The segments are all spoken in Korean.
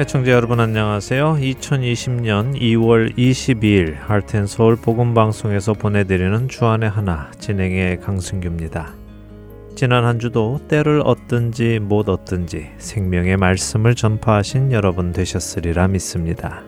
애청자 여러분 안녕하세요. 2020년 2월 22일 하트앤서울 복음방송에서 보내드리는 주안의 하나 진행의 강승규입니다. 지난 한 주도 때를 얻든지 못 얻든지 생명의 말씀을 전파하신 여러분 되셨으리라 믿습니다.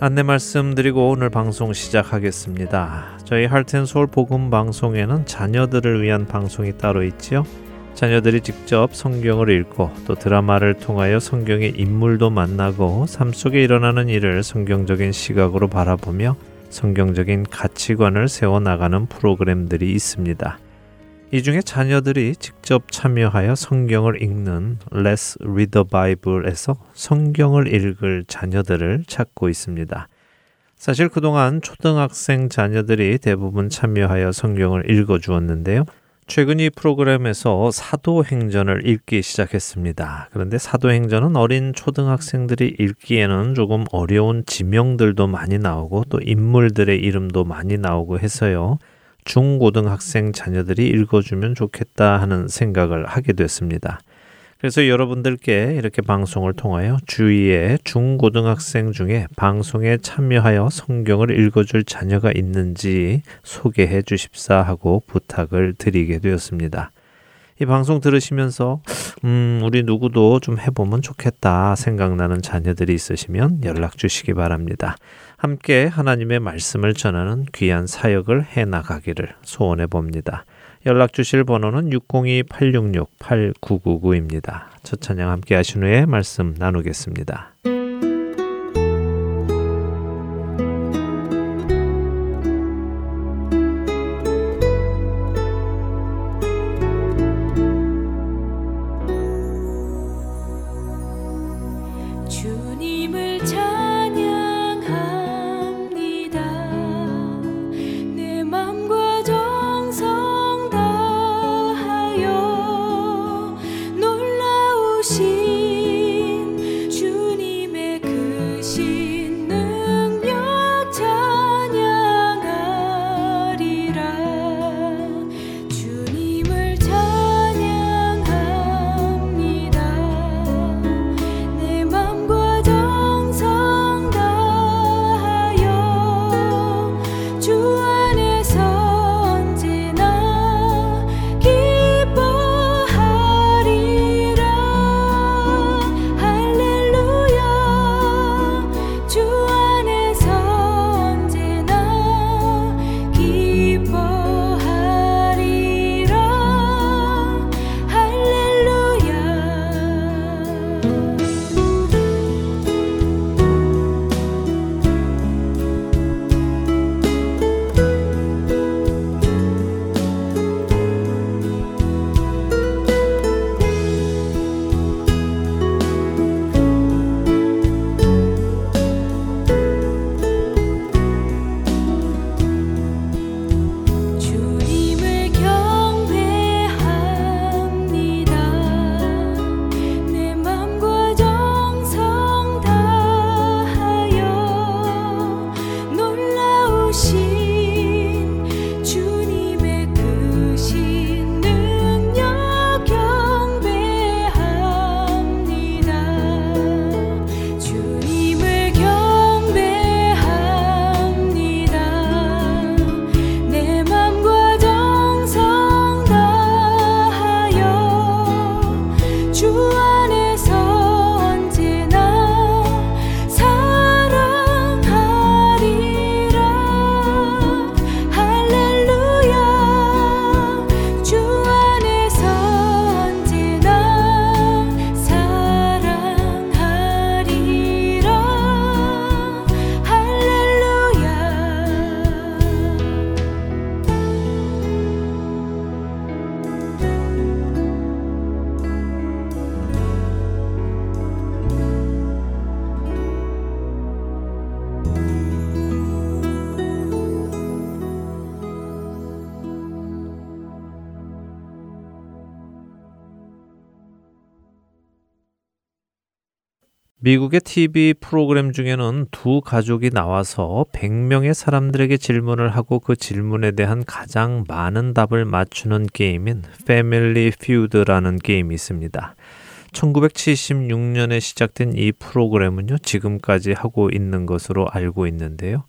안내 말씀드리고 오늘 방송 시작하겠습니다. 저희 하트앤서울 복음방송에는 자녀들을 위한 방송이 따로 있지요. 자녀들이 직접 성경을 읽고 또 드라마를 통하여 성경의 인물도 만나고 삶 속에 일어나는 일을 성경적인 시각으로 바라보며 성경적인 가치관을 세워나가는 프로그램들이 있습니다. 이 중에 자녀들이 직접 참여하여 성경을 읽는 Let's Read the Bible에서 성경을 읽을 자녀들을 찾고 있습니다. 사실 그동안 초등학생 자녀들이 대부분 참여하여 성경을 읽어주었는데요. 최근 이 프로그램에서 사도행전을 읽기 시작했습니다. 그런데 사도행전은 어린 초등학생들이 읽기에는 조금 어려운 지명들도 많이 나오고 또 인물들의 이름도 많이 나오고 해서요. 중고등학생 자녀들이 읽어주면 좋겠다 하는 생각을 하게 됐습니다. 그래서 여러분들께 이렇게 방송을 통하여 주위에 중고등학생 중에 방송에 참여하여 성경을 읽어줄 자녀가 있는지 소개해 주십사 하고 부탁을 드리게 되었습니다. 이 방송 들으시면서 우리 누구도 좀 해보면 좋겠다 생각나는 자녀들이 있으시면 연락 주시기 바랍니다. 함께 하나님의 말씀을 전하는 귀한 사역을 해나가기를 소원해 봅니다. 연락 주실 번호는 602-866-8999입니다. 첫 찬양 함께 하신 후에 말씀 나누겠습니다. 미국의 TV 프로그램 중에는 두 가족이 나와서 100명의 사람들에게 질문을 하고 그 질문에 대한 가장 많은 답을 맞추는 게임인 패밀리 퓨드라는 게임이 있습니다. 1976년에 시작된 이 프로그램은요, 지금까지 하고 있는 것으로 알고 있는데요.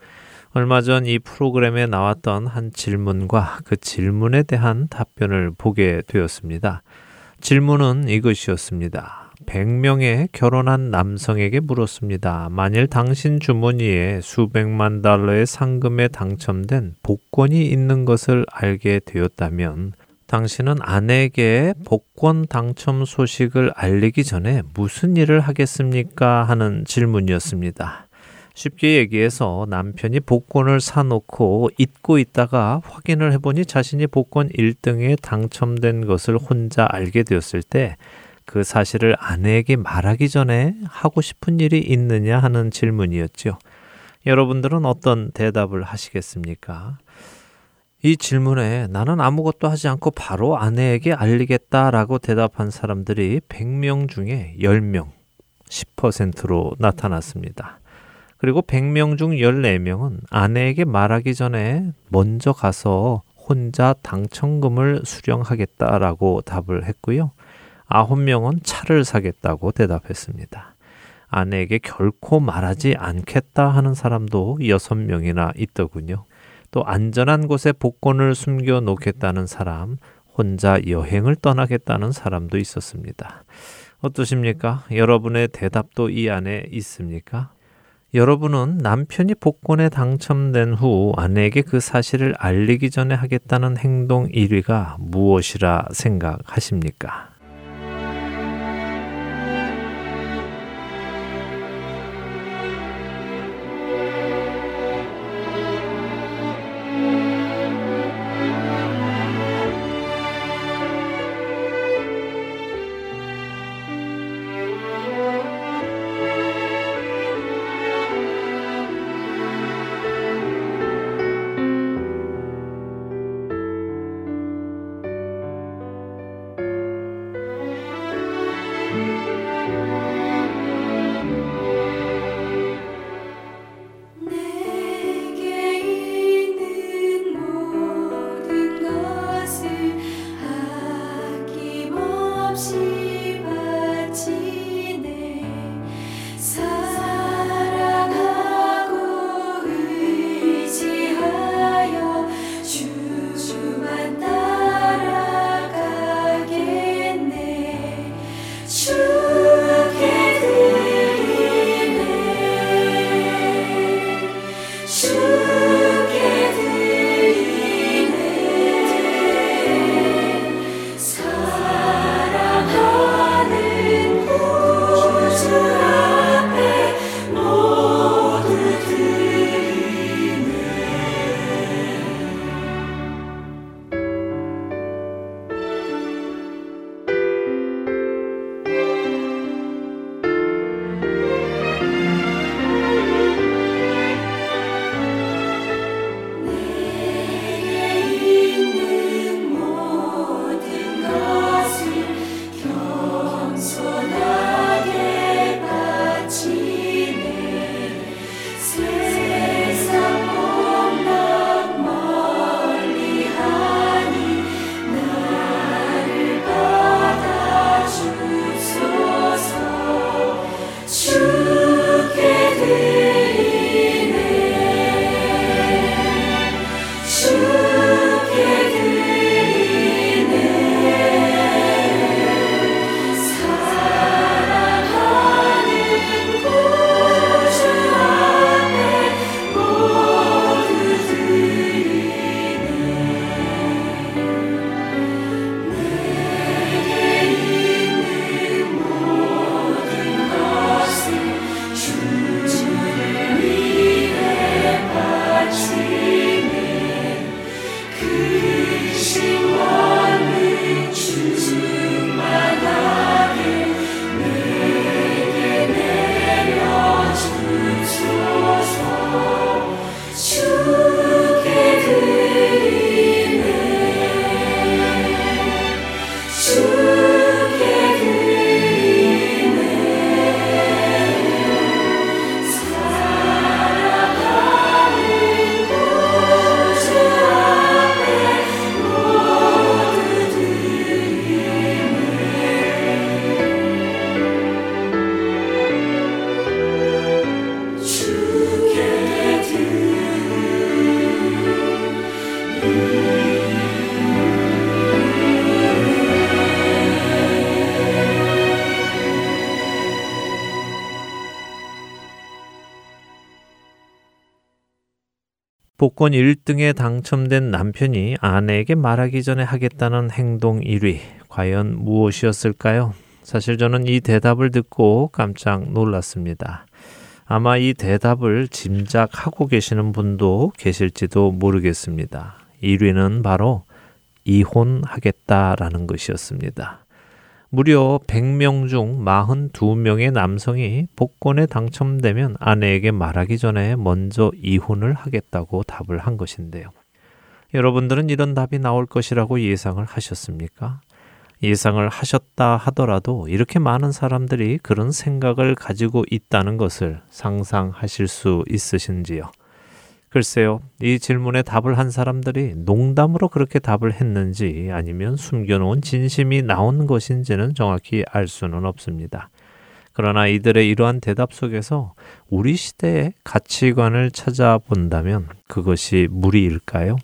얼마 전 이 프로그램에 나왔던 한 질문과 그 질문에 대한 답변을 보게 되었습니다. 질문은 이것이었습니다. 100명의 결혼한 남성에게 물었습니다. 만일 당신 주머니에 수백만 달러의 상금에 당첨된 복권이 있는 것을 알게 되었다면 당신은 아내에게 복권 당첨 소식을 알리기 전에 무슨 일을 하겠습니까? 하는 질문이었습니다. 쉽게 얘기해서 남편이 복권을 사놓고 잊고 있다가 확인을 해보니 자신이 복권 1등에 당첨된 것을 혼자 알게 되었을 때 그 사실을 아내에게 말하기 전에 하고 싶은 일이 있느냐 하는 질문이었죠. 여러분들은 어떤 대답을 하시겠습니까? 이 질문에 나는 아무것도 하지 않고 바로 아내에게 알리겠다라고 대답한 사람들이 100명 중에 10명, 10%로 나타났습니다. 그리고 100명 중 14명은 아내에게 말하기 전에 먼저 가서 혼자 당첨금을 수령하겠다라고 답을 했고요. 9명은 차를 사겠다고 대답했습니다. 아내에게 결코 말하지 않겠다 하는 사람도 6명이나 있더군요. 또 안전한 곳에 복권을 숨겨 놓겠다는 사람, 혼자 여행을 떠나겠다는 사람도 있었습니다. 어떠십니까? 여러분의 대답도 이 안에 있습니까? 여러분은 남편이 복권에 당첨된 후 아내에게 그 사실을 알리기 전에 하겠다는 행동 1위가 무엇이라 생각하십니까? 복권 1등에 당첨된 남편이 아내에게 말하기 전에 하겠다는 행동 1위, 과연 무엇이었을까요? 사실 저는 이 대답을 듣고 깜짝 놀랐습니다. 아마 이 대답을 짐작하고 계시는 분도 계실지도 모르겠습니다. 1위는 바로 이혼하겠다라는 것이었습니다. 무려 100명 중 42명의 남성이 복권에 당첨되면 아내에게 말하기 전에 먼저 이혼을 하겠다고 답을 한 것인데요. 여러분들은 이런 답이 나올 것이라고 예상을 하셨습니까? 예상을 하셨다 하더라도 이렇게 많은 사람들이 그런 생각을 가지고 있다는 것을 상상하실 수 있으신지요? 글쎄요, 이 질문에 답을 한 사람들이 농담으로 그렇게 답을 했는지 아니면 숨겨놓은 진심이 나온 것인지는 정확히 알 수는 없습니다. 그러나 이들의 이러한 대답 속에서 우리 시대의 가치관을 찾아본다면 그것이 무리일까요?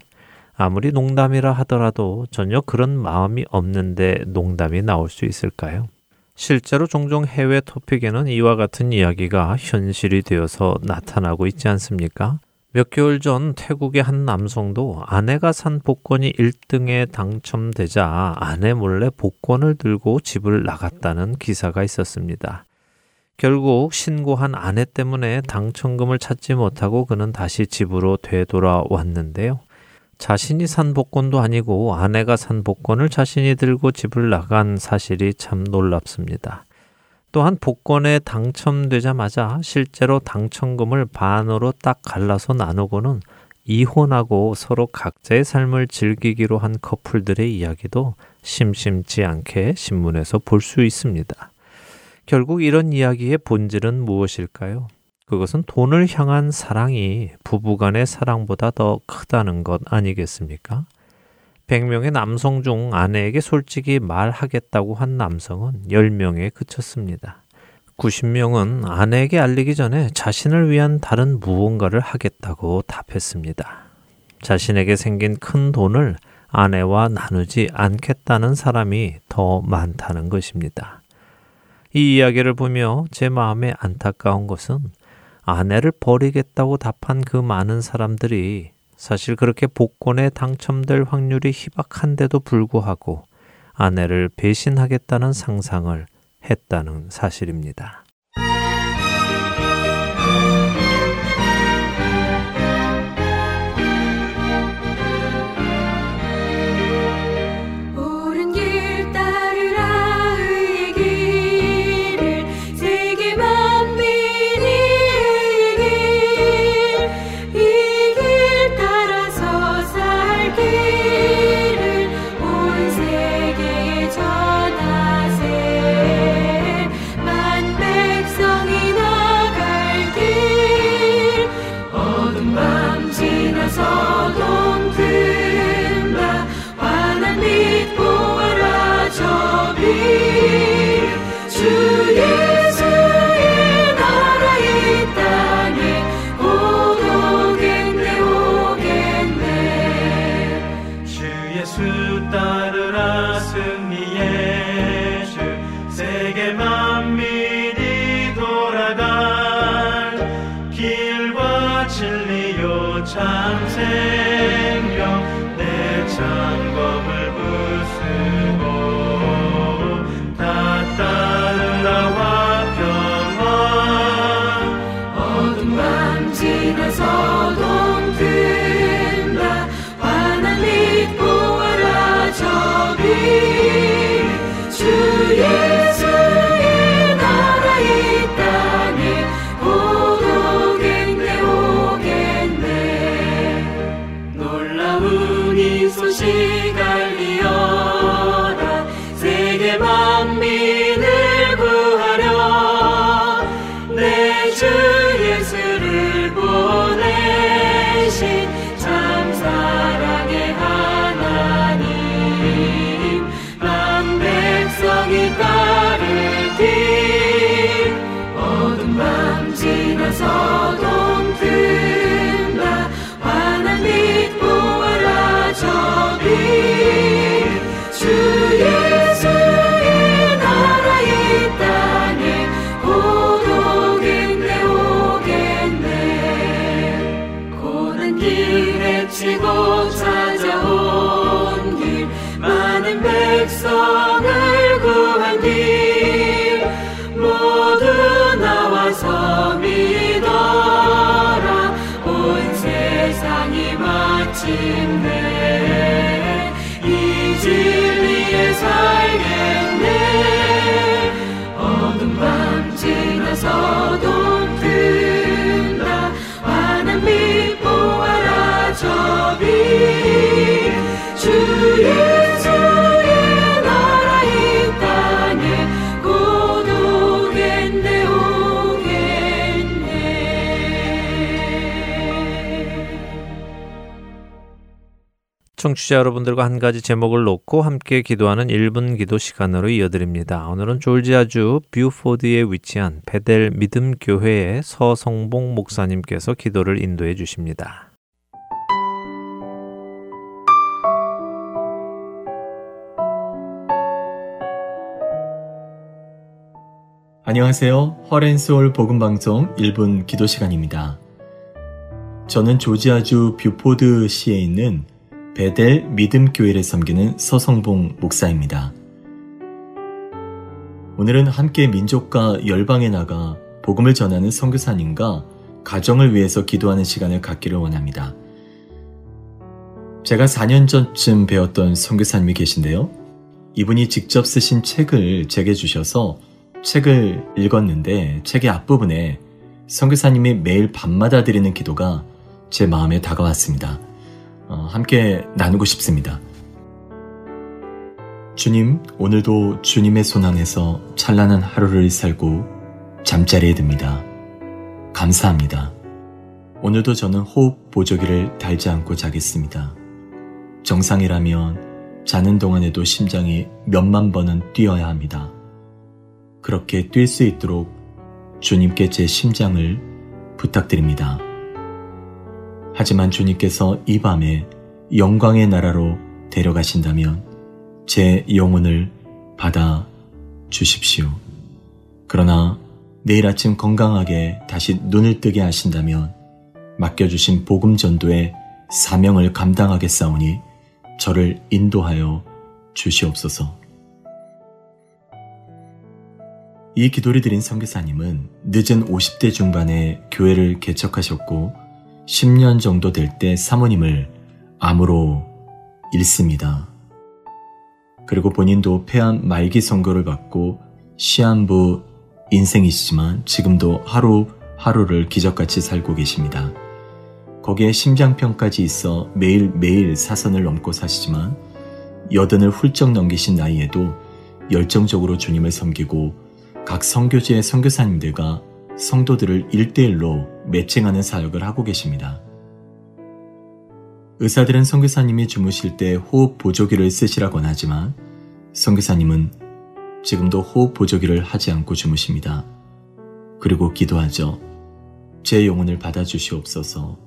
아무리 농담이라 하더라도 전혀 그런 마음이 없는데 농담이 나올 수 있을까요? 실제로 종종 해외 토픽에는 이와 같은 이야기가 현실이 되어서 나타나고 있지 않습니까? 몇 개월 전 태국의 한 남성도 아내가 산 복권이 1등에 당첨되자 아내 몰래 복권을 들고 집을 나갔다는 기사가 있었습니다. 결국 신고한 아내 때문에 당첨금을 찾지 못하고 그는 다시 집으로 되돌아왔는데요. 자신이 산 복권도 아니고 아내가 산 복권을 자신이 들고 집을 나간 사실이 참 놀랍습니다. 또한 복권에 당첨되자마자 실제로 당첨금을 반으로 딱 갈라서 나누고는 이혼하고 서로 각자의 삶을 즐기기로 한 커플들의 이야기도 심심치 않게 신문에서 볼 수 있습니다. 결국 이런 이야기의 본질은 무엇일까요? 그것은 돈을 향한 사랑이 부부간의 사랑보다 더 크다는 것 아니겠습니까? 100명의 남성 중 아내에게 솔직히 말하겠다고 한 남성은 10명에 그쳤습니다. 90명은 아내에게 알리기 전에 자신을 위한 다른 무언가를 하겠다고 답했습니다. 자신에게 생긴 큰 돈을 아내와 나누지 않겠다는 사람이 더 많다는 것입니다. 이 이야기를 보며 제 마음에 안타까운 것은 아내를 버리겠다고 답한 그 많은 사람들이 사실 그렇게 복권에 당첨될 확률이 희박한데도 불구하고 아내를 배신하겠다는 상상을 했다는 사실입니다. 와서 믿어라. 온 세상이 마침내 이 진리에 살겠네. 어둠 밤 지나서 동튼다. 환한 빛 보아라 저 빛. 주 예수의 나라 이 땅에 오겠네 청취자 여러분들과 한 가지 제목을 놓고 함께 기도하는 1분 기도 시간으로 이어드립니다. 오늘은 조지아주 뷰포드에 위치한 베델 믿음교회의 서성봉 목사님께서 기도를 인도해 주십니다. 안녕하세요. 하트앤서울 복음방송 1분 기도 시간입니다. 저는 조지아주 뷰포드시에 있는 베델 믿음교회를 섬기는 서성봉 목사입니다. 오늘은 함께 민족과 열방에 나가 복음을 전하는 선교사님과 가정을 위해서 기도하는 시간을 갖기를 원합니다. 제가 4년 전쯤 배웠던 선교사님이 계신데요. 이분이 직접 쓰신 책을 제게 주셔서 책을 읽었는데 책의 앞부분에 선교사님이 매일 밤마다 드리는 기도가 제 마음에 다가왔습니다. 함께 나누고 싶습니다. 주님, 오늘도 주님의 손 안에서 찬란한 하루를 살고 잠자리에 듭니다. 감사합니다. 오늘도 저는 호흡 보조기를 달지 않고 자겠습니다. 정상이라면 자는 동안에도 심장이 몇만 번은 뛰어야 합니다. 그렇게 뛸 수 있도록 주님께 제 심장을 부탁드립니다. 하지만 주님께서 이 밤에 영광의 나라로 데려가신다면 제 영혼을 받아 주십시오. 그러나 내일 아침 건강하게 다시 눈을 뜨게 하신다면 맡겨주신 복음 전도의 사명을 감당하겠사오니 저를 인도하여 주시옵소서. 이 기도를 드린 선교사님은 늦은 50대 중반에 교회를 개척하셨고 10년 정도 될 때 사모님을 암으로 잃습니다. 그리고 본인도 폐암 말기 선고를 받고 시한부 인생이시지만 지금도 하루하루를 기적같이 살고 계십니다. 거기에 심장병까지 있어 매일매일 사선을 넘고 사시지만 80을 훌쩍 넘기신 나이에도 열정적으로 주님을 섬기고 각 선교지의 선교사님들과 성도들을 1:1로 매칭하는 사역을 하고 계십니다. 의사들은 선교사님이 주무실 때 호흡 보조기를 쓰시라고 하지만 선교사님은 지금도 호흡 보조기를 하지 않고 주무십니다. 그리고 기도하죠. 제 영혼을 받아주시옵소서.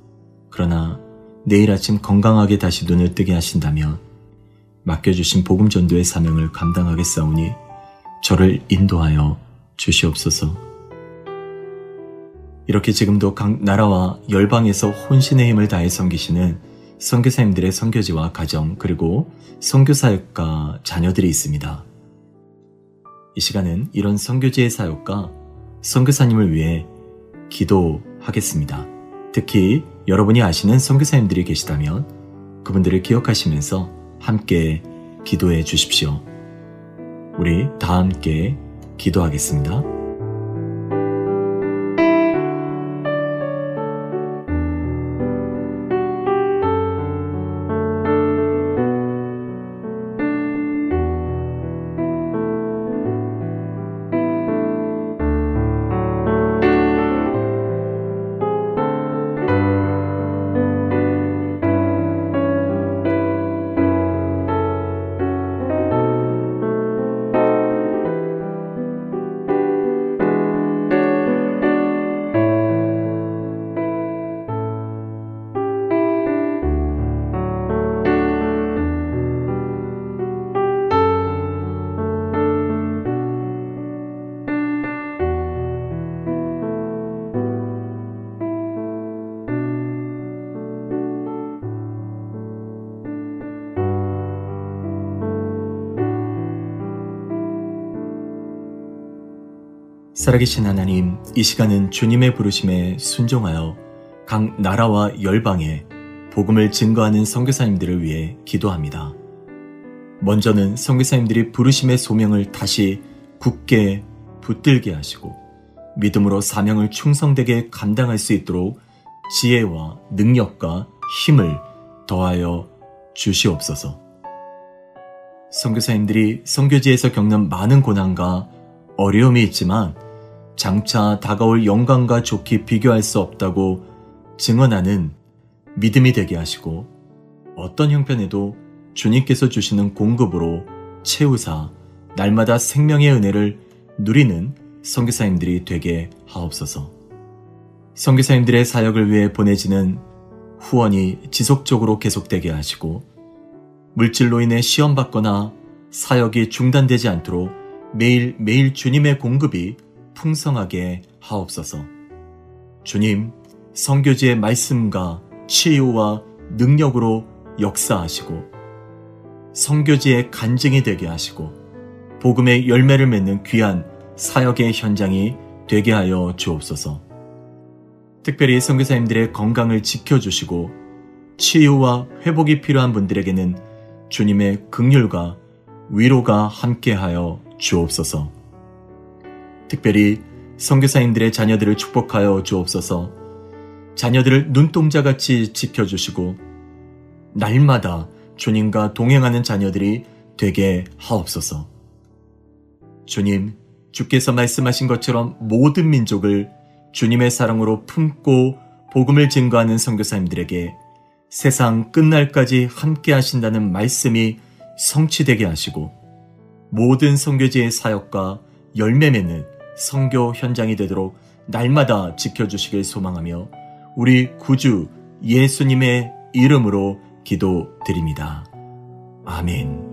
그러나 내일 아침 건강하게 다시 눈을 뜨게 하신다면 맡겨주신 복음 전도의 사명을 감당하겠사오니 저를 인도하여 주시옵소서. 이렇게 지금도 각 나라와 열방에서 혼신의 힘을 다해 섬기시는 선교사님들의 선교지와 가정 그리고 선교사역과 자녀들이 있습니다. 이 시간은 이런 선교지의 사역과 선교사님을 위해 기도하겠습니다. 특히 여러분이 아시는 선교사님들이 계시다면 그분들을 기억하시면서 함께 기도해 주십시오. 우리 다 함께 기도하겠습니다. 살아계신 하나님, 이 시간은 주님의 부르심에 순종하여 각 나라와 열방에 복음을 증거하는 선교사님들을 위해 기도합니다. 먼저는 선교사님들이 부르심의 소명을 다시 굳게 붙들게 하시고 믿음으로 사명을 충성되게 감당할 수 있도록 지혜와 능력과 힘을 더하여 주시옵소서. 선교사님들이 선교지에서 겪는 많은 고난과 어려움이 있지만 장차 다가올 영광과 좋게 비교할 수 없다고 증언하는 믿음이 되게 하시고 어떤 형편에도 주님께서 주시는 공급으로 채우사 날마다 생명의 은혜를 누리는 선교사님들이 되게 하옵소서. 선교사님들의 사역을 위해 보내지는 후원이 지속적으로 계속되게 하시고 물질로 인해 시험받거나 사역이 중단되지 않도록 매일매일 주님의 공급이 풍성하게 하옵소서. 주님, 선교지의 말씀과 치유와 능력으로 역사하시고 선교지의 간증이 되게 하시고 복음의 열매를 맺는 귀한 사역의 현장이 되게 하여 주옵소서. 특별히 선교사님들의 건강을 지켜주시고 치유와 회복이 필요한 분들에게는 주님의 긍휼과 위로가 함께하여 주옵소서. 특별히 선교사님들의 자녀들을 축복하여 주옵소서. 자녀들을 눈동자같이 지켜주시고 날마다 주님과 동행하는 자녀들이 되게 하옵소서. 주님, 주께서 말씀하신 것처럼 모든 민족을 주님의 사랑으로 품고 복음을 증거하는 선교사님들에게 세상 끝날까지 함께 하신다는 말씀이 성취되게 하시고 모든 선교지의 사역과 열매 맺는 선교 현장이 되도록 날마다 지켜주시길 소망하며 우리 구주 예수님의 이름으로 기도드립니다. 아멘.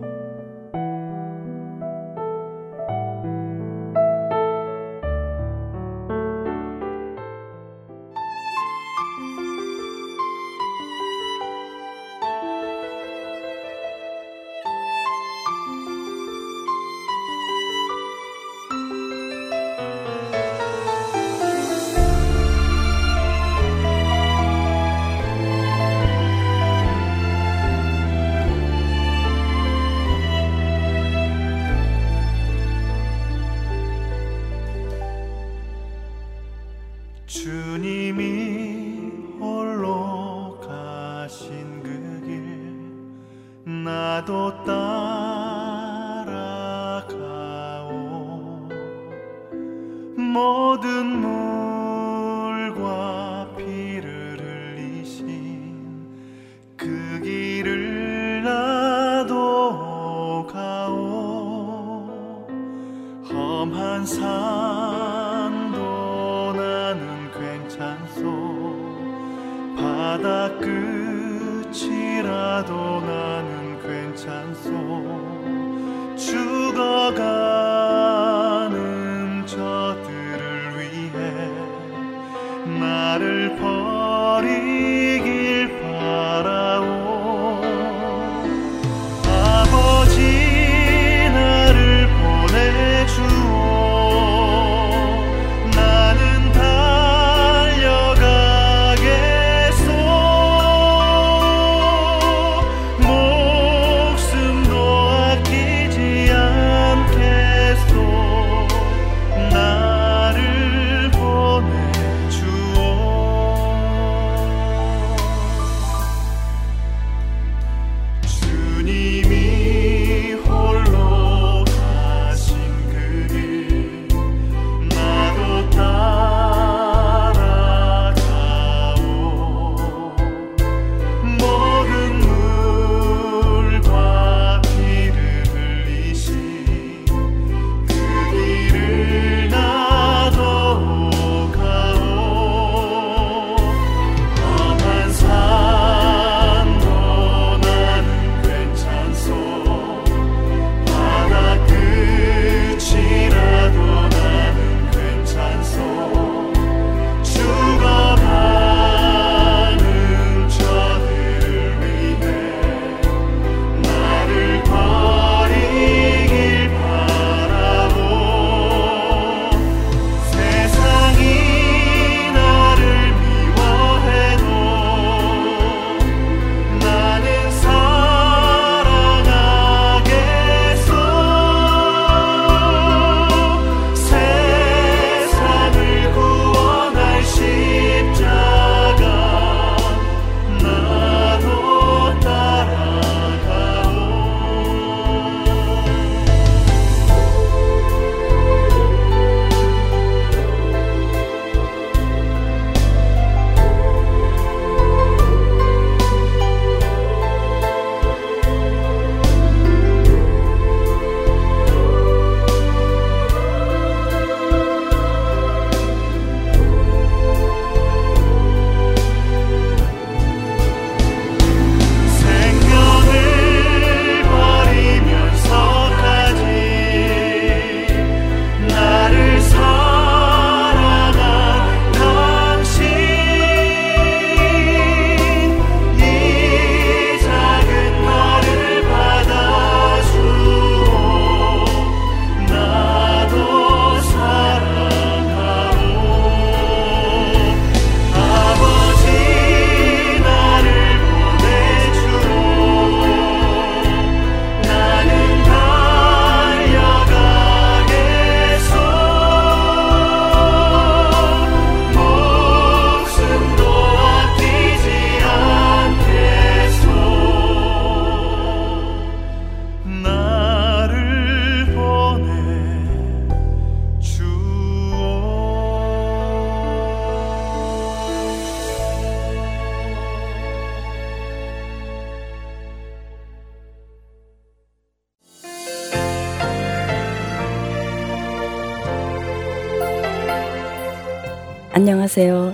안녕하세요.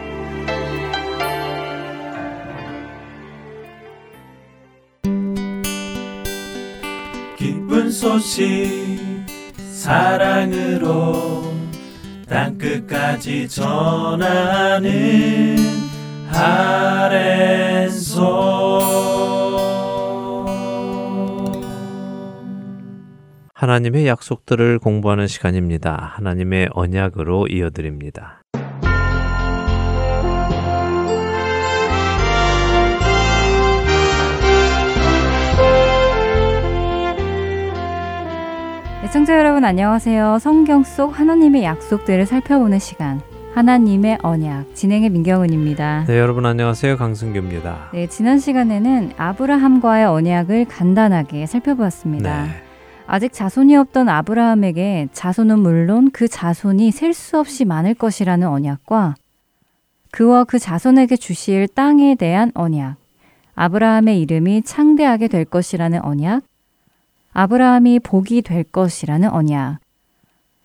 기쁜 소식 사랑으로 땅끝까지 전하는 하트앤서울. 하나님의 약속들을 공부하는 시간입니다. 하나님의 언약으로 이어드립니다. 시청자 여러분 안녕하세요. 성경 속 하나님의 약속들을 살펴보는 시간, 하나님의 언약, 진행의 민경은입니다. 네, 여러분 안녕하세요. 강승규입니다. 네, 지난 시간에는 아브라함과의 언약을 간단하게 살펴보았습니다. 네. 아직 자손이 없던 아브라함에게 자손은 물론 그 자손이 셀 수 없이 많을 것이라는 언약과 그와 그 자손에게 주실 땅에 대한 언약, 아브라함의 이름이 창대하게 될 것이라는 언약, 아브라함이 복이 될 것이라는 언약,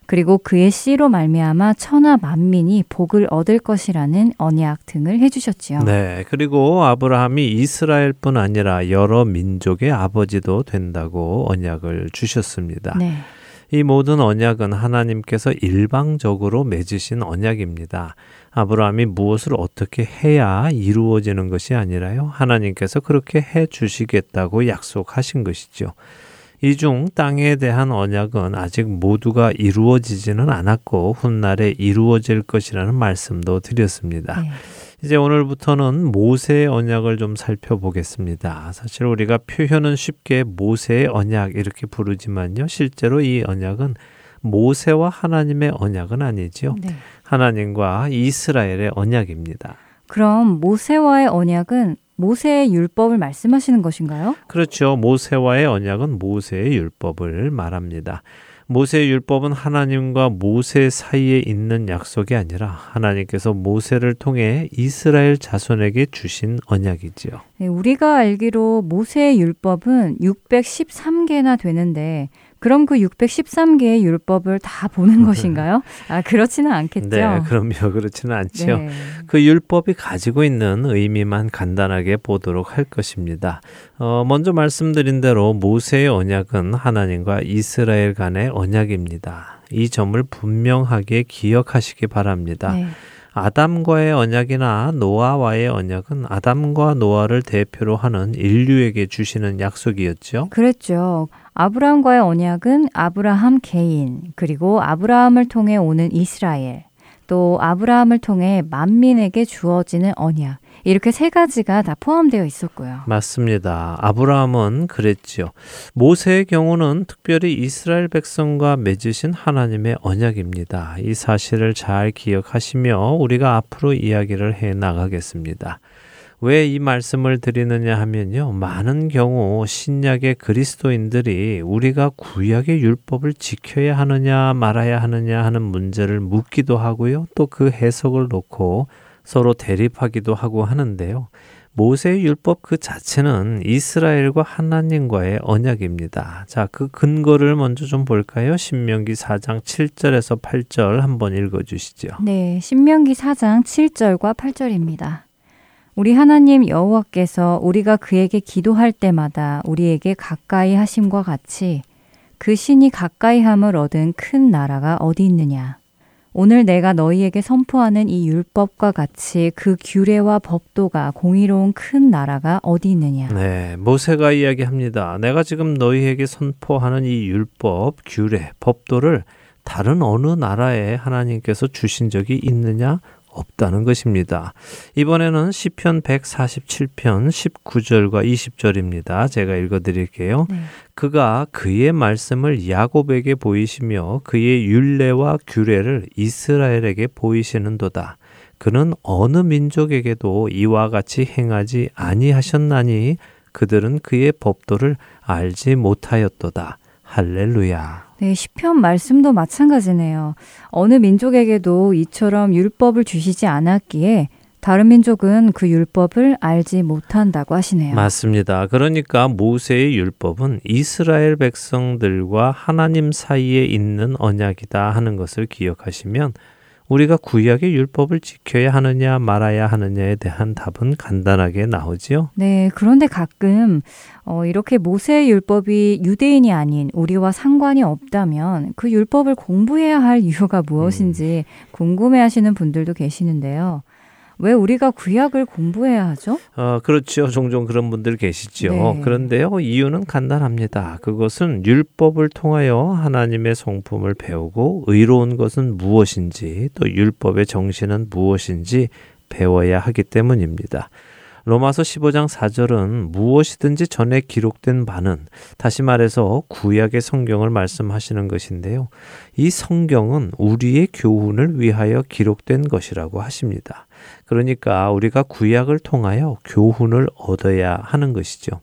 그리고 그의 씨로 말미암아 천하 만민이 복을 얻을 것이라는 언약 등을 해주셨지요. 네, 그리고 아브라함이 이스라엘뿐 아니라 여러 민족의 아버지도 된다고 언약을 주셨습니다. 네. 이 모든 언약은 하나님께서 일방적으로 맺으신 언약입니다. 아브라함이 무엇을 어떻게 해야 이루어지는 것이 아니라요, 하나님께서 그렇게 해 주시겠다고 약속하신 것이죠. 이 중 땅에 대한 언약은 아직 모두가 이루어지지는 않았고 훗날에 이루어질 것이라는 말씀도 드렸습니다. 네. 이제 오늘부터는 모세의 언약을 좀 살펴보겠습니다. 사실 우리가 표현은 쉽게 모세의 언약 이렇게 부르지만요, 실제로 이 언약은 모세와 하나님의 언약은 아니죠. 네. 하나님과 이스라엘의 언약입니다. 그럼 모세와의 언약은 모세의 율법을 말씀하시는 것인가요? 그렇죠. 모세와의 언약은 모세의 율법을 말합니다. 모세의 율법은 하나님과 모세 사이에 있는 약속이 아니라 하나님께서 모세를 통해 이스라엘 자손에게 주신 언약이지요. 네, 우리가 알기로 모세의 율법은 613개나 되는데 그럼 그 613개의 율법을 다 보는 것인가요? 아, 그렇지는 않겠죠. 네, 그럼요. 그렇지는 않죠. 네. 그 율법이 가지고 있는 의미만 간단하게 보도록 할 것입니다. 먼저 말씀드린 대로 모세의 언약은 하나님과 이스라엘 간의 언약입니다. 이 점을 분명하게 기억하시기 바랍니다. 네. 아담과의 언약이나 노아와의 언약은 아담과 노아를 대표로 하는 인류에게 주시는 약속이었죠. 그랬죠. 아브라함과의 언약은 아브라함 개인, 그리고 아브라함을 통해 오는 이스라엘, 또 아브라함을 통해 만민에게 주어지는 언약, 이렇게 세 가지가 다 포함되어 있었고요. 맞습니다. 아브라함은 그랬지요. 모세의 경우는 특별히 이스라엘 백성과 맺으신 하나님의 언약입니다. 이 사실을 잘 기억하시며 우리가 앞으로 이야기를 해나가겠습니다. 왜 이 말씀을 드리느냐 하면요, 많은 경우 신약의 그리스도인들이 우리가 구약의 율법을 지켜야 하느냐 말아야 하느냐 하는 문제를 묻기도 하고요, 또 그 해석을 놓고 서로 대립하기도 하고 하는데요, 모세의 율법 그 자체는 이스라엘과 하나님과의 언약입니다. 자, 그 근거를 먼저 좀 볼까요? 신명기 4장 7절에서 8절 한번 읽어주시죠. 네, 신명기 4장 7절과 8절입니다. 우리 하나님 여호와께서 우리가 그에게 기도할 때마다 우리에게 가까이 하심과 같이 그 신이 가까이 함을 얻은 큰 나라가 어디 있느냐. 오늘 내가 너희에게 선포하는 이 율법과 같이 그 규례와 법도가 공의로운 큰 나라가 어디 있느냐. 네, 모세가 이야기합니다. 내가 지금 너희에게 선포하는 이 율법, 규례, 법도를 다른 어느 나라에 하나님께서 주신 적이 있느냐? 없다는 것입니다. 이번에는 시편 147편 19절과 20절입니다. 제가 읽어드릴게요. 네. 그가 그의 말씀을 야곱에게 보이시며 그의 율례와 규례를 이스라엘에게 보이시는도다. 그는 어느 민족에게도 이와 같이 행하지 아니하셨나니 그들은 그의 법도를 알지 못하였도다. 할렐루야. 네, 시편 말씀도 마찬가지네요. 어느 민족에게도 이처럼 율법을 주시지 않았기에 다른 민족은 그 율법을 알지 못한다고 하시네요. 맞습니다. 그러니까 모세의 율법은 이스라엘 백성들과 하나님 사이에 있는 언약이다 하는 것을 기억하시면 우리가 구약의 율법을 지켜야 하느냐 말아야 하느냐에 대한 답은 간단하게 나오지요. 네, 그런데 가끔 이렇게 모세의 율법이 유대인이 아닌 우리와 상관이 없다면 그 율법을 공부해야 할 이유가 무엇인지 궁금해하시는 분들도 계시는데요. 왜 우리가 구약을 공부해야 하죠? 그렇죠. 종종 그런 분들 계시죠. 네. 그런데요, 이유는 간단합니다. 그것은 율법을 통하여 하나님의 성품을 배우고 의로운 것은 무엇인지 또 율법의 정신은 무엇인지 배워야 하기 때문입니다. 로마서 15장 4절은 무엇이든지 전에 기록된 바는 다시 말해서 구약의 성경을 말씀하시는 것인데요. 이 성경은 우리의 교훈을 위하여 기록된 것이라고 하십니다. 그러니까 우리가 구약을 통하여 교훈을 얻어야 하는 것이죠.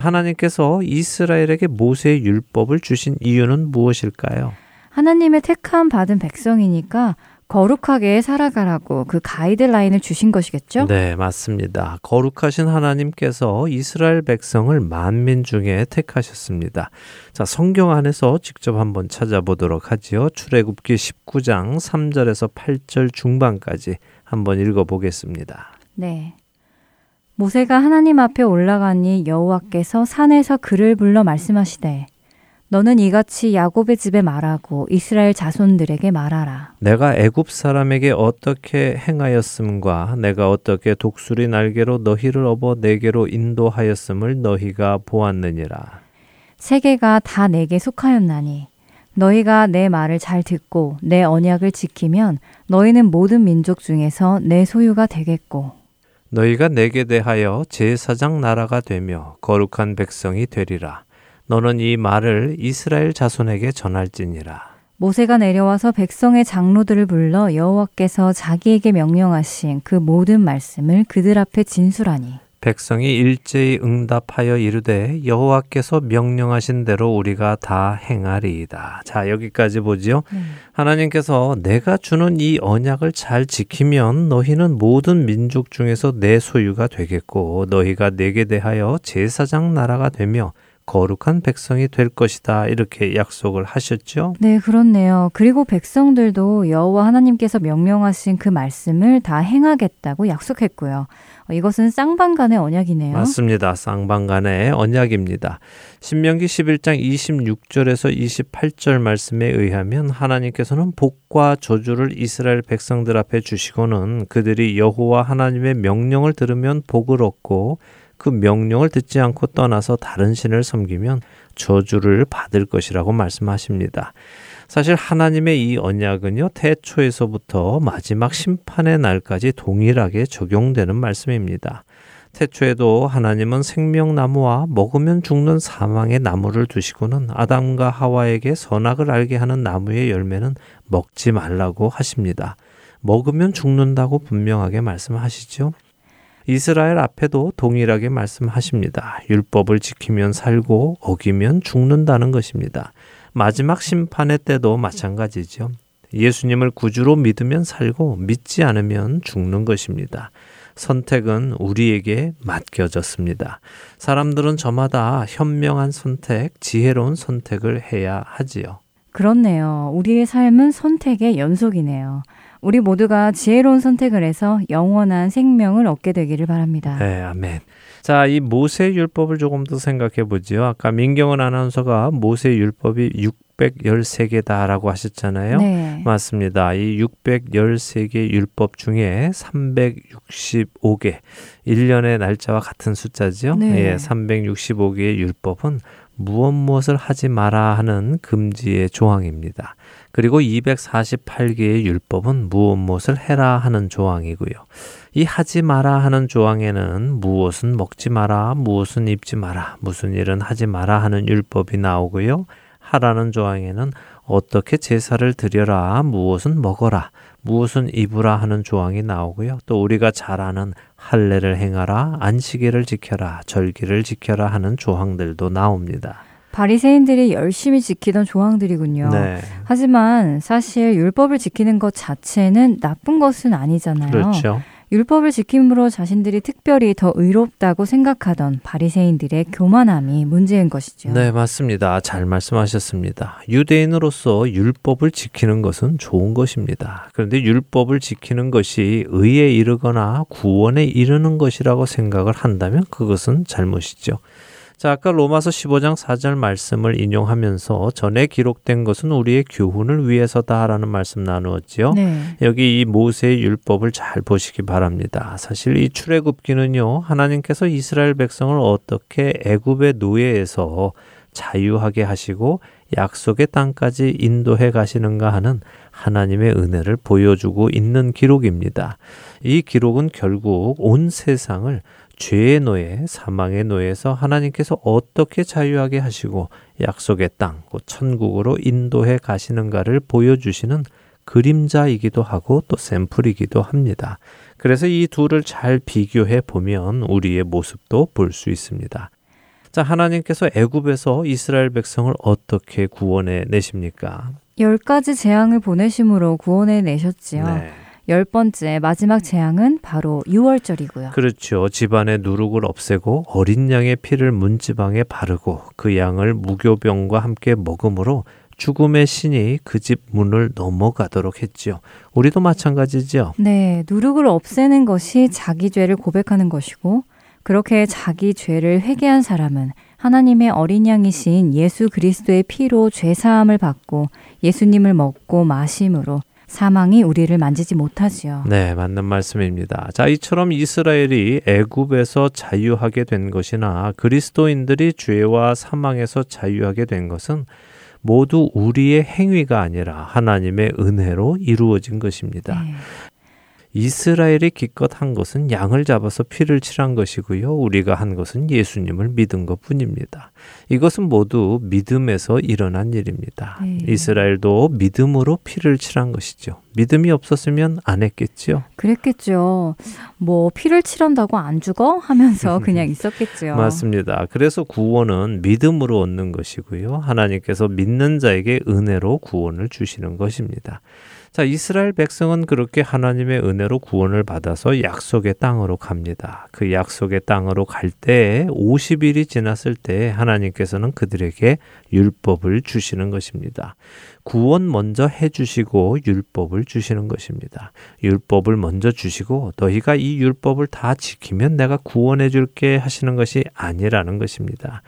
하나님께서 이스라엘에게 모세의 율법을 주신 이유는 무엇일까요? 하나님의 택함 받은 백성이니까 거룩하게 살아가라고 그 가이드라인을 주신 것이겠죠? 네, 맞습니다. 거룩하신 하나님께서 이스라엘 백성을 만민 중에 택하셨습니다. 자, 성경 안에서 직접 한번 찾아보도록 하지요. 출애굽기 19장 3절에서 8절 중반까지 한번 읽어보겠습니다. 네. 모세가 하나님 앞에 올라가니 여호와께서 산에서 그를 불러 말씀하시되 너는 이같이 야곱의 집에 말하고 이스라엘 자손들에게 말하라. 내가 애굽 사람에게 어떻게 행하였음과 내가 어떻게 독수리 날개로 너희를 업어 내게로 인도하였음을 너희가 보았느니라. 세계가 다 내게 속하였나니 너희가 내 말을 잘 듣고 내 언약을 지키면 너희는 모든 민족 중에서 내 소유가 되겠고 너희가 내게 대하여 제사장 나라가 되며 거룩한 백성이 되리라. 너는 이 말을 이스라엘 자손에게 전할지니라. 모세가 내려와서 백성의 장로들을 불러 여호와께서 자기에게 명령하신 그 모든 말씀을 그들 앞에 진술하니 백성이 일제히 응답하여 이르되 여호와께서 명령하신 대로 우리가 다 행하리이다. 자, 여기까지 보지요. 하나님께서 내가 주는 이 언약을 잘 지키면 너희는 모든 민족 중에서 내 소유가 되겠고 너희가 내게 대하여 제사장 나라가 되며 거룩한 백성이 될 것이다. 이렇게 약속을 하셨죠? 네, 그렇네요. 그리고 백성들도 여호와 하나님께서 명령하신 그 말씀을 다 행하겠다고 약속했고요. 이것은 쌍방간의 언약이네요. 맞습니다. 쌍방간의 언약입니다. 신명기 11장 26절에서 28절 말씀에 의하면 하나님께서는 복과 저주를 이스라엘 백성들 앞에 주시고는 그들이 여호와 하나님의 명령을 들으면 복을 얻고 그 명령을 듣지 않고 떠나서 다른 신을 섬기면 저주를 받을 것이라고 말씀하십니다. 사실 하나님의 이 언약은요, 태초에서부터 마지막 심판의 날까지 동일하게 적용되는 말씀입니다. 태초에도 하나님은 생명나무와 먹으면 죽는 사망의 나무를 두시고는 아담과 하와에게 선악을 알게 하는 나무의 열매는 먹지 말라고 하십니다. 먹으면 죽는다고 분명하게 말씀하시죠. 이스라엘 앞에도 동일하게 말씀하십니다. 율법을 지키면 살고 어기면 죽는다는 것입니다. 마지막 심판의 때도 마찬가지죠. 예수님을 구주로 믿으면 살고 믿지 않으면 죽는 것입니다. 선택은 우리에게 맡겨졌습니다. 사람들은 저마다 현명한 선택, 지혜로운 선택을 해야 하지요. 그렇네요. 우리의 삶은 선택의 연속이네요. 우리 모두가 지혜로운 선택을 해서 영원한 생명을 얻게 되기를 바랍니다. 네, 아멘. 자, 이 모세 율법을 조금 더 생각해 보지요. 아까 민경은 아나운서가 모세 율법이 613개다라고 하셨잖아요. 네. 맞습니다. 이 613개 율법 중에 365개, 1년의 날짜와 같은 숫자지요. 네. 예, 365개의 율법은 무엇을 하지 마라 하는 금지의 조항입니다. 그리고 248개의 율법은 무엇을 해라 하는 조항이고요. 이 하지 마라 하는 조항에는 무엇은 먹지 마라, 무엇은 입지 마라, 무슨 일은 하지 마라 하는 율법이 나오고요. 하라는 조항에는 어떻게 제사를 드려라, 무엇은 먹어라, 무엇은 입으라 하는 조항이 나오고요. 또 우리가 잘 아는 할례를 행하라, 안식일을 지켜라, 절기를 지켜라 하는 조항들도 나옵니다. 바리새인들이 열심히 지키던 조항들이군요. 네. 하지만 사실 율법을 지키는 것 자체는 나쁜 것은 아니잖아요. 그렇죠. 율법을 지킴으로 자신들이 특별히 더 의롭다고 생각하던 바리새인들의 교만함이 문제인 것이죠. 네, 맞습니다. 잘 말씀하셨습니다. 유대인으로서 율법을 지키는 것은 좋은 것입니다. 그런데 율법을 지키는 것이 의에 이르거나 구원에 이르는 것이라고 생각을 한다면 그것은 잘못이죠. 자, 아까 로마서 15장 4절 말씀을 인용하면서 전에 기록된 것은 우리의 교훈을 위해서다라는 말씀 나누었지요. 네. 여기 이 모세의 율법을 잘 보시기 바랍니다. 사실 이 출애굽기는요, 하나님께서 이스라엘 백성을 어떻게 애굽의 노예에서 자유하게 하시고 약속의 땅까지 인도해 가시는가 하는 하나님의 은혜를 보여주고 있는 기록입니다. 이 기록은 결국 온 세상을 죄의 노예, 사망의 노예에서 하나님께서 어떻게 자유하게 하시고 약속의 땅, 곧 천국으로 인도해 가시는가를 보여주시는 그림자이기도 하고 또 샘플이기도 합니다. 그래서 이 둘을 잘 비교해 보면 우리의 모습도 볼 수 있습니다. 자, 하나님께서 애굽에서 이스라엘 백성을 어떻게 구원해 내십니까? 10가지 재앙을 보내심으로 구원해 내셨지요. 네. 10번째 마지막 재앙은 바로 유월절이고요. 그렇죠. 집안의 누룩을 없애고 어린 양의 피를 문지방에 바르고 그 양을 무교병과 함께 먹음으로 죽음의 신이 그 집 문을 넘어가도록 했지요. 우리도 마찬가지죠. 네. 누룩을 없애는 것이 자기 죄를 고백하는 것이고 그렇게 자기 죄를 회개한 사람은 하나님의 어린 양이신 예수 그리스도의 피로 죄사함을 받고 예수님을 먹고 마심으로 사망이 우리를 만지지 못하지요. 네, 맞는 말씀입니다. 자, 이처럼 이스라엘이 애굽에서 자유하게 된 것이나 그리스도인들이 죄와 사망에서 자유하게 된 것은 모두 우리의 행위가 아니라 하나님의 은혜로 이루어진 것입니다. 네. 이스라엘이 기껏 한 것은 양을 잡아서 피를 칠한 것이고요. 우리가 한 것은 예수님을 믿은 것뿐입니다. 이것은 모두 믿음에서 일어난 일입니다. 네. 이스라엘도 믿음으로 피를 칠한 것이죠. 믿음이 없었으면 안 했겠죠. 그랬겠죠. 피를 칠한다고 안 죽어? 하면서 그냥 있었겠죠. 맞습니다. 그래서 구원은 믿음으로 얻는 것이고요. 하나님께서 믿는 자에게 은혜로 구원을 주시는 것입니다. 자, 이스라엘 백성은 그렇게 하나님의 은혜로 구원을 받아서 약속의 땅으로 갑니다. 그 약속의 땅으로 갈 때에 50일이 지났을 때 하나님께서는 그들에게 율법을 주시는 것입니다. 구원 먼저 해주시고 율법을 주시는 것입니다. 율법을 먼저 주시고 너희가 이 율법을 다 지키면 내가 구원해 줄게 하시는 것이 아니라는 것입니다.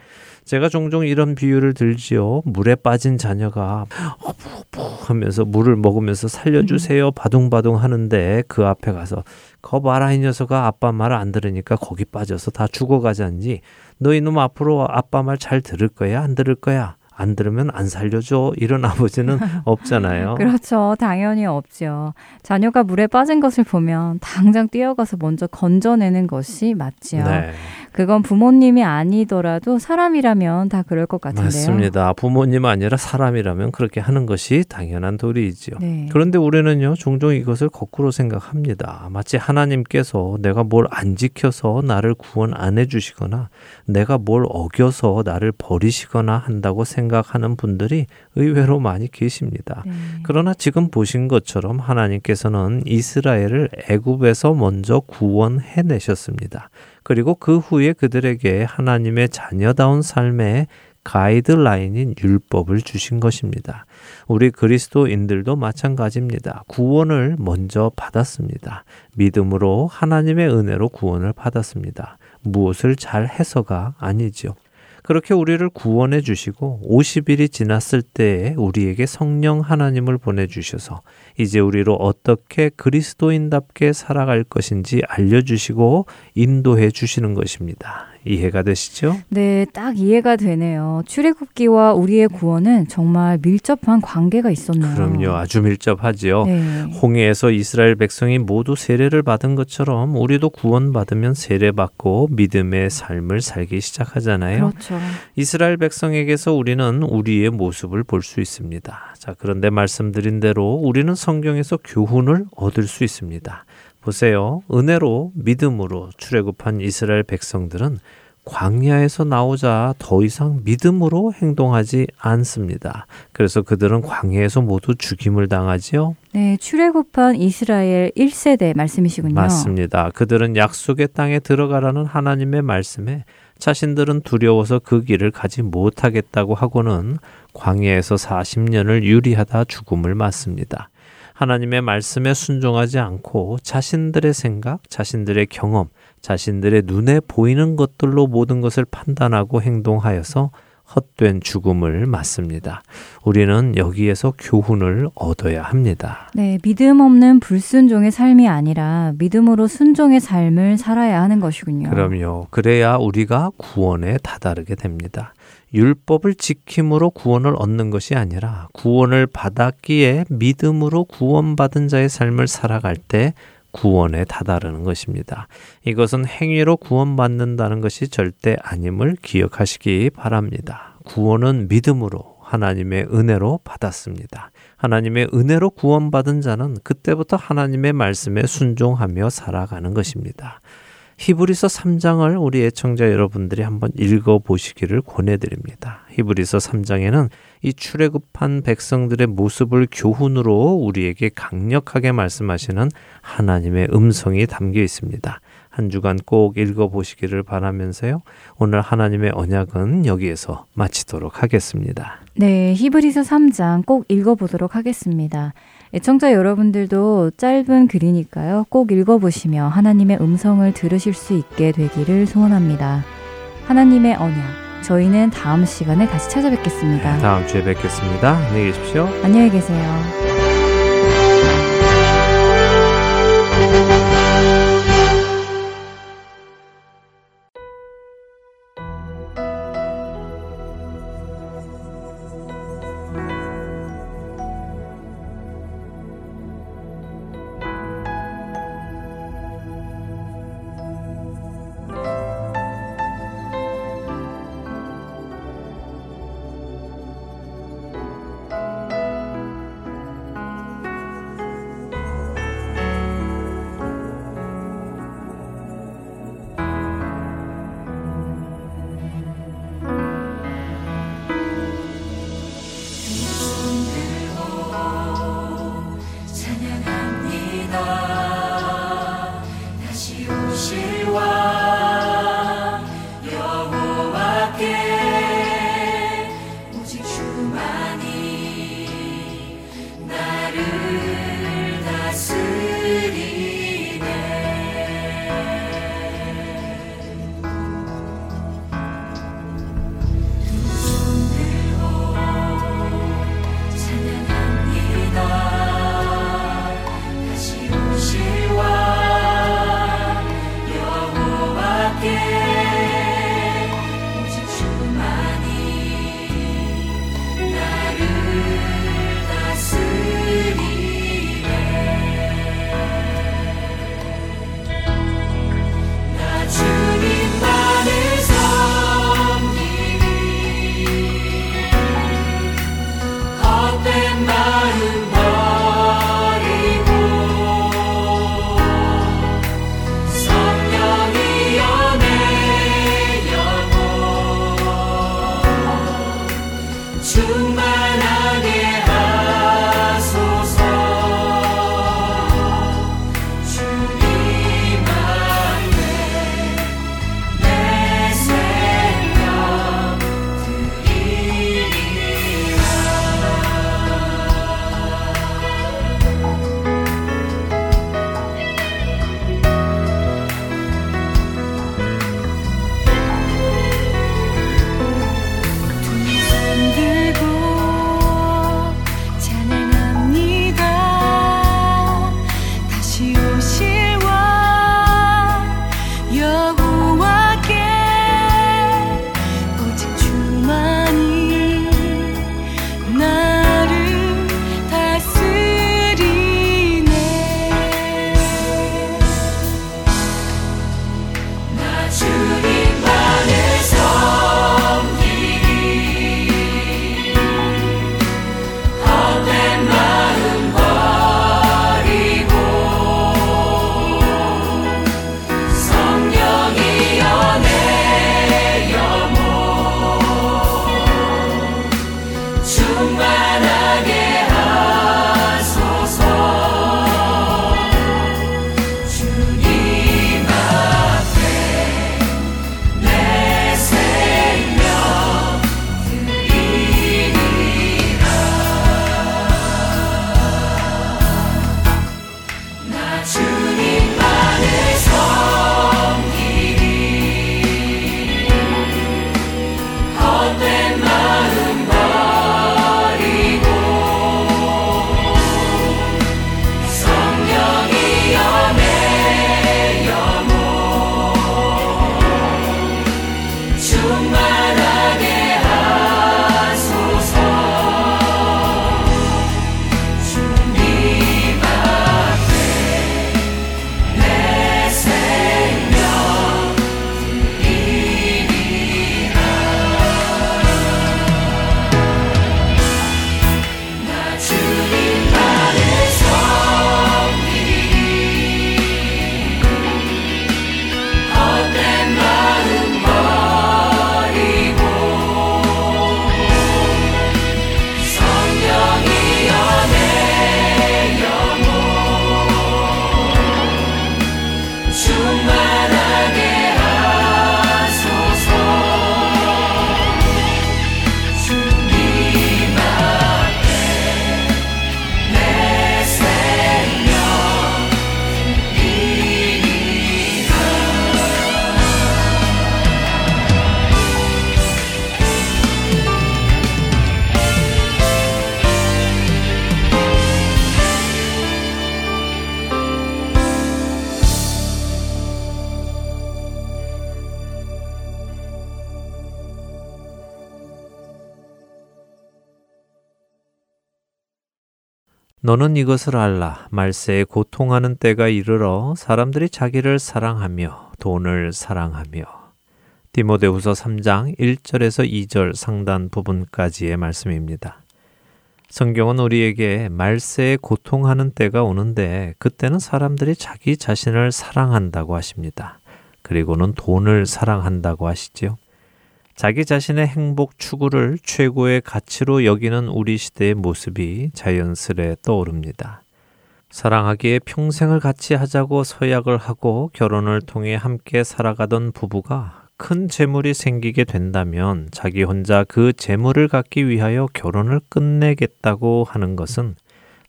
제가 종종 이런 비유를 들지요. 물에 빠진 자녀가 어부어부 하면서 물을 먹으면서 살려주세요 바둥바둥 하는데 그 앞에 가서 거봐라 이 녀석아 아빠 말 안 들으니까 거기 빠져서 다 죽어가잖니 너 이놈 앞으로 아빠 말 잘 들을 거야 안 들을 거야 안 들으면 안 살려줘 이런 아버지는 없잖아요. 그렇죠. 당연히 없죠. 자녀가 물에 빠진 것을 보면 당장 뛰어가서 먼저 건져내는 것이 맞지요. 네. 그건 부모님이 아니더라도 사람이라면 다 그럴 것 같은데요. 맞습니다. 부모님 아니라 사람이라면 그렇게 하는 것이 당연한 도리이지요. 네. 그런데 우리는요 종종 이것을 거꾸로 생각합니다. 마치 하나님께서 내가 뭘 안 지켜서 나를 구원 안 해주시거나 내가 뭘 어겨서 나를 버리시거나 한다고 생각하는 분들이 의외로 많이 계십니다. 네. 그러나 지금 보신 것처럼 하나님께서는 이스라엘을 애굽에서 먼저 구원해내셨습니다. 그리고 그 후에 그들에게 하나님의 자녀다운 삶의 가이드라인인 율법을 주신 것입니다. 우리 그리스도인들도 마찬가지입니다. 구원을 먼저 받았습니다. 믿음으로 하나님의 은혜로 구원을 받았습니다. 무엇을 잘 해서가 아니죠. 그렇게 우리를 구원해 주시고 50일이 지났을 때에 우리에게 성령 하나님을 보내주셔서 이제 우리로 어떻게 그리스도인답게 살아갈 것인지 알려주시고 인도해 주시는 것입니다. 이해가 되시죠? 네, 딱 이해가 되네요. 출애굽기와 우리의 구원은 정말 밀접한 관계가 있었네요. 그럼요. 아주 밀접하지요. 네. 홍해에서 이스라엘 백성이 모두 세례를 받은 것처럼 우리도 구원받으면 세례받고 믿음의 삶을 살기 시작하잖아요. 그렇죠. 이스라엘 백성에게서 우리는 우리의 모습을 볼 수 있습니다. 자, 그런데 말씀드린 대로 우리는 성경에서 교훈을 얻을 수 있습니다. 보세요. 은혜로 믿음으로 출애굽한 이스라엘 백성들은 광야에서 나오자 더 이상 믿음으로 행동하지 않습니다. 그래서 그들은 광야에서 모두 죽임을 당하지요. 네, 출애굽한 이스라엘 1세대 말씀이시군요. 맞습니다. 그들은 약속의 땅에 들어가라는 하나님의 말씀에 자신들은 두려워서 그 길을 가지 못하겠다고 하고는 광야에서 40년을 유리하다 죽음을 맞습니다. 하나님의 말씀에 순종하지 않고 자신들의 생각, 자신들의 경험, 자신들의 눈에 보이는 것들로 모든 것을 판단하고 행동하여서 헛된 죽음을 맞습니다. 우리는 여기에서 교훈을 얻어야 합니다. 네, 믿음 없는 불순종의 삶이 아니라 믿음으로 순종의 삶을 살아야 하는 것이군요. 그럼요. 그래야 우리가 구원에 다다르게 됩니다. 율법을 지킴으로 구원을 얻는 것이 아니라 구원을 받았기에 믿음으로 구원받은 자의 삶을 살아갈 때 구원에 다다르는 것입니다. 이것은 행위로 구원받는다는 것이 절대 아님을 기억하시기 바랍니다. 구원은 믿음으로 하나님의 은혜로 받았습니다. 하나님의 은혜로 구원받은 자는 그때부터 하나님의 말씀에 순종하며 살아가는 것입니다. 히브리서 3장을 우리 애청자 여러분들이 한번 읽어보시기를 권해드립니다. 히브리서 3장에는 이 출애굽한 백성들의 모습을 교훈으로 우리에게 강력하게 말씀하시는 하나님의 음성이 담겨 있습니다. 한 주간 꼭 읽어보시기를 바라면서요. 오늘 하나님의 언약은 여기에서 마치도록 하겠습니다. 네, 히브리서 3장 꼭 읽어보도록 하겠습니다. 애청자 여러분들도 짧은 글이니까요. 꼭 읽어보시며 하나님의 음성을 들으실 수 있게 되기를 소원합니다. 하나님의 언약, 저희는 다음 시간에 다시 찾아뵙겠습니다. 네, 다음 주에 뵙겠습니다. 안녕히 계십시오. 안녕히 계세요. 너는 이것을 알라. 말세에 고통하는 때가 이르러 사람들이 자기를 사랑하며 돈을 사랑하며. 디모데후서 3장 1절에서 2절 상단 부분까지의 말씀입니다. 성경은 우리에게 말세에 고통하는 때가 오는데 그때는 사람들이 자기 자신을 사랑한다고 하십니다. 그리고는 돈을 사랑한다고 하시지요. 자기 자신의 행복 추구를 최고의 가치로 여기는 우리 시대의 모습이 자연스레 떠오릅니다. 사랑하기에 평생을 같이 하자고 서약을 하고 결혼을 통해 함께 살아가던 부부가 큰 재물이 생기게 된다면 자기 혼자 그 재물을 갖기 위하여 결혼을 끝내겠다고 하는 것은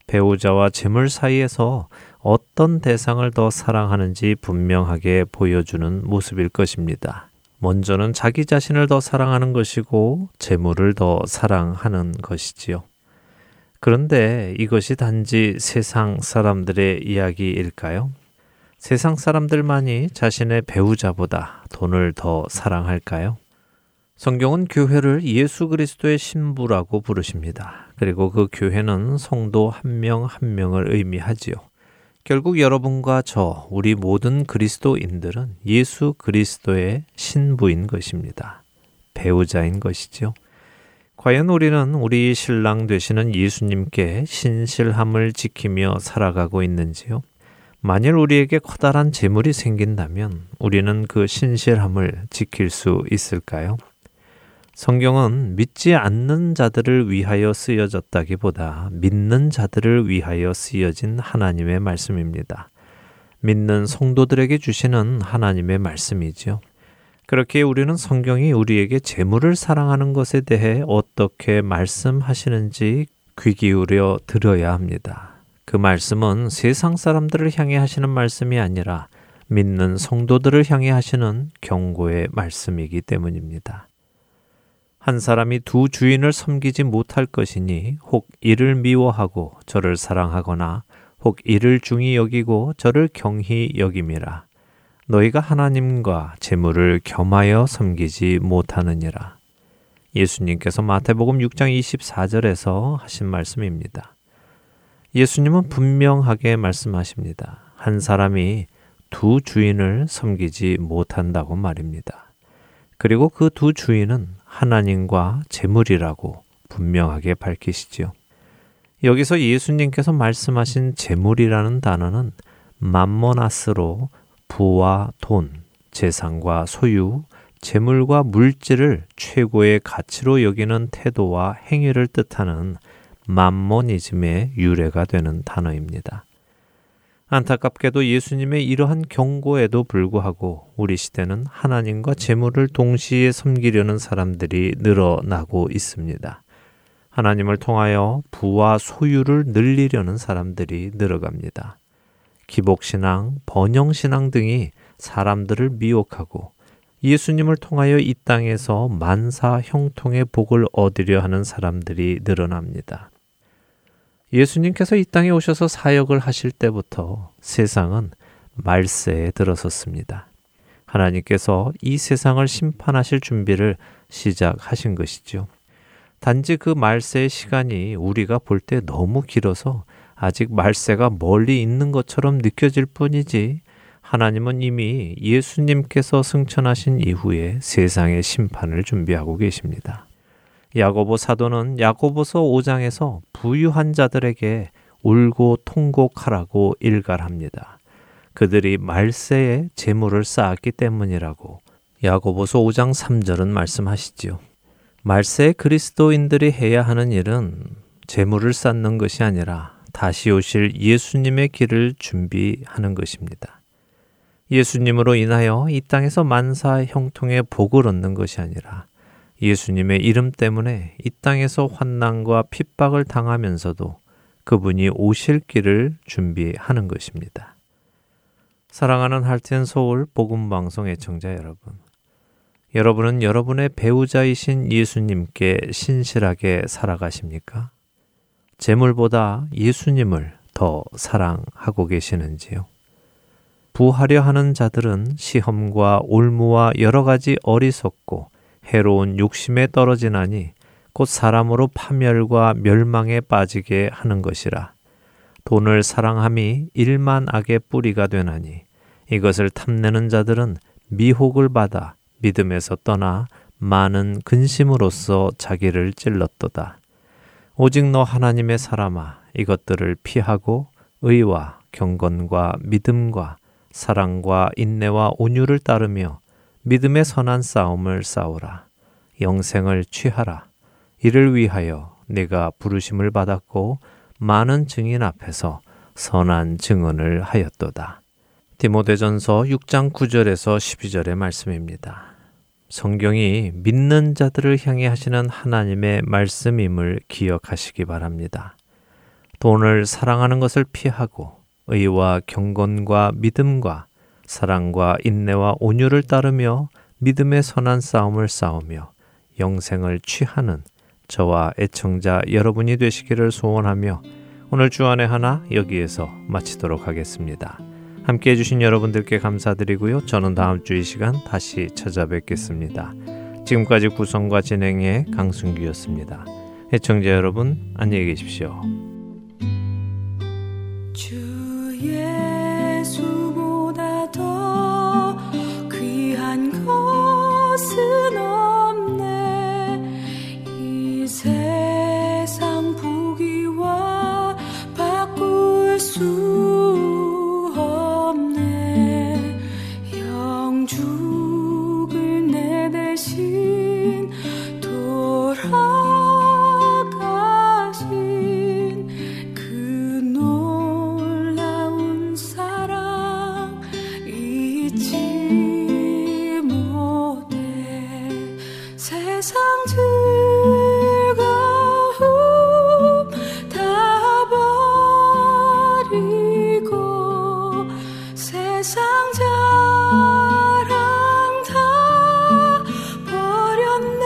배우자와 재물 사이에서 어떤 대상을 더 사랑하는지 분명하게 보여주는 모습일 것입니다. 먼저는 자기 자신을 더 사랑하는 것이고 재물을 더 사랑하는 것이지요. 그런데 이것이 단지 세상 사람들의 이야기일까요? 세상 사람들만이 자신의 배우자보다 돈을 더 사랑할까요? 성경은 교회를 예수 그리스도의 신부라고 부르십니다. 그리고 그 교회는 성도 한 명 한 명을 의미하지요. 결국 여러분과 저, 우리 모든 그리스도인들은 예수 그리스도의 신부인 것입니다. 배우자인 것이지요. 과연 우리는 우리 신랑 되시는 예수님께 신실함을 지키며 살아가고 있는지요? 만일 우리에게 커다란 재물이 생긴다면 우리는 그 신실함을 지킬 수 있을까요? 성경은 믿지 않는 자들을 위하여 쓰여졌다기보다 믿는 자들을 위하여 쓰여진 하나님의 말씀입니다. 믿는 성도들에게 주시는 하나님의 말씀이지요. 그렇게 우리는 성경이 우리에게 재물을 사랑하는 것에 대해 어떻게 말씀하시는지 귀 기울여 들어야 합니다. 그 말씀은 세상 사람들을 향해 하시는 말씀이 아니라 믿는 성도들을 향해 하시는 경고의 말씀이기 때문입니다. 한 사람이 두 주인을 섬기지 못할 것이니 혹 이를 미워하고 저를 사랑하거나 혹 이를 중히 여기고 저를 경히 여김이라. 너희가 하나님과 재물을 겸하여 섬기지 못하느니라. 예수님께서 마태복음 6장 24절에서 하신 말씀입니다. 예수님은 분명하게 말씀하십니다. 한 사람이 두 주인을 섬기지 못한다고 말입니다. 그리고 그 두 주인은 하나님과 재물이라고 분명하게 밝히시지요. 여기서 예수님께서 말씀하신 재물이라는 단어는 만모나스로 부와 돈, 재산과 소유, 재물과 물질을 최고의 가치로 여기는 태도와 행위를 뜻하는 만모니즘의 유래가 되는 단어입니다. 안타깝게도 예수님의 이러한 경고에도 불구하고 우리 시대는 하나님과 재물을 동시에 섬기려는 사람들이 늘어나고 있습니다. 하나님을 통하여 부와 소유를 늘리려는 사람들이 늘어갑니다. 기복신앙, 번영신앙 등이 사람들을 미혹하고 예수님을 통하여 이 땅에서 만사 형통의 복을 얻으려 하는 사람들이 늘어납니다. 예수님께서 이 땅에 오셔서 사역을 하실 때부터 세상은 말세에 들어섰습니다. 하나님께서 이 세상을 심판하실 준비를 시작하신 것이죠. 단지 그 말세의 시간이 우리가 볼 때 너무 길어서 아직 말세가 멀리 있는 것처럼 느껴질 뿐이지 하나님은 이미 예수님께서 승천하신 이후에 세상의 심판을 준비하고 계십니다. 야고보 사도는 야고보서 5장에서 부유한 자들에게 울고 통곡하라고 일갈합니다. 그들이 말세에 재물을 쌓았기 때문이라고 야고보서 5장 3절은 말씀하시지요. 말세에 그리스도인들이 해야 하는 일은 재물을 쌓는 것이 아니라 다시 오실 예수님의 길을 준비하는 것입니다. 예수님으로 인하여 이 땅에서 만사 형통의 복을 얻는 것이 아니라 예수님의 이름 때문에 이 땅에서 환난과 핍박을 당하면서도 그분이 오실 길을 준비하는 것입니다. 사랑하는 하트앤서울 복음방송 애청자 여러분, 여러분은 여러분의 배우자이신 예수님께 신실하게 살아가십니까? 재물보다 예수님을 더 사랑하고 계시는지요? 부하려 하는 자들은 시험과 올무와 여러 가지 어리석고 해로운 욕심에 떨어지나니 곧 사람으로 파멸과 멸망에 빠지게 하는 것이라. 돈을 사랑함이 일만 악의 뿌리가 되나니 이것을 탐내는 자들은 미혹을 받아 믿음에서 떠나 많은 근심으로써 자기를 찔렀도다. 오직 너 하나님의 사람아 이것들을 피하고 의와 경건과 믿음과 사랑과 인내와 온유를 따르며 믿음의 선한 싸움을 싸우라. 영생을 취하라. 이를 위하여 네가 부르심을 받았고 많은 증인 앞에서 선한 증언을 하였도다. 디모데전서 6장 9절에서 12절의 말씀입니다. 성경이 믿는 자들을 향해 하시는 하나님의 말씀임을 기억하시기 바랍니다. 돈을 사랑하는 것을 피하고 의와 경건과 믿음과 사랑과 인내와 온유를 따르며 믿음의 선한 싸움을 싸우며 영생을 취하는 저와 애청자 여러분이 되시기를 소원하며 오늘 주안의 하나 여기에서 마치도록 하겠습니다. 함께해 주신 여러분들께 감사드리고요. 저는 다음 주 이 시간 다시 찾아뵙겠습니다. 지금까지 구성과 진행의 강순규였습니다. 애청자 여러분 안녕히 계십시오. 주 예수보다 더 귀한 것은 없네. 이 세상 부귀와 바꿀 수 없네. 영주를 내 대신 돌아가신 그 놀라운 사랑 잊지 못해. 세상 즐거움 다 버리고 세상 자랑 다 버렸네.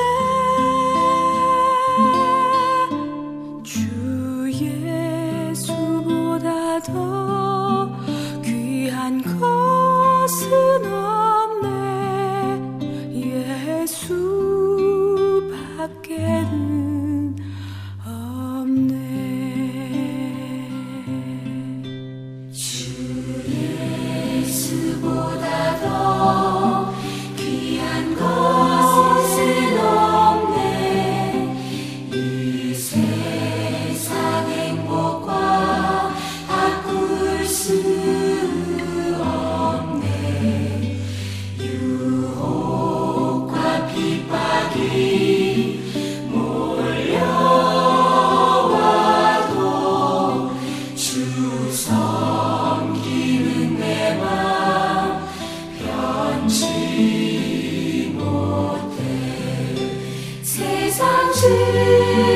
주 예수보다 더 귀한 것은 없네. 예수밖에는 없네. 주 예수보다 더 귀한 것은 없네. 이 세상 행복과 바꿀 수 없네. 유혹과 핍박이 몰려와도 주 섬기는 내 맘 변치 못해. 세상 주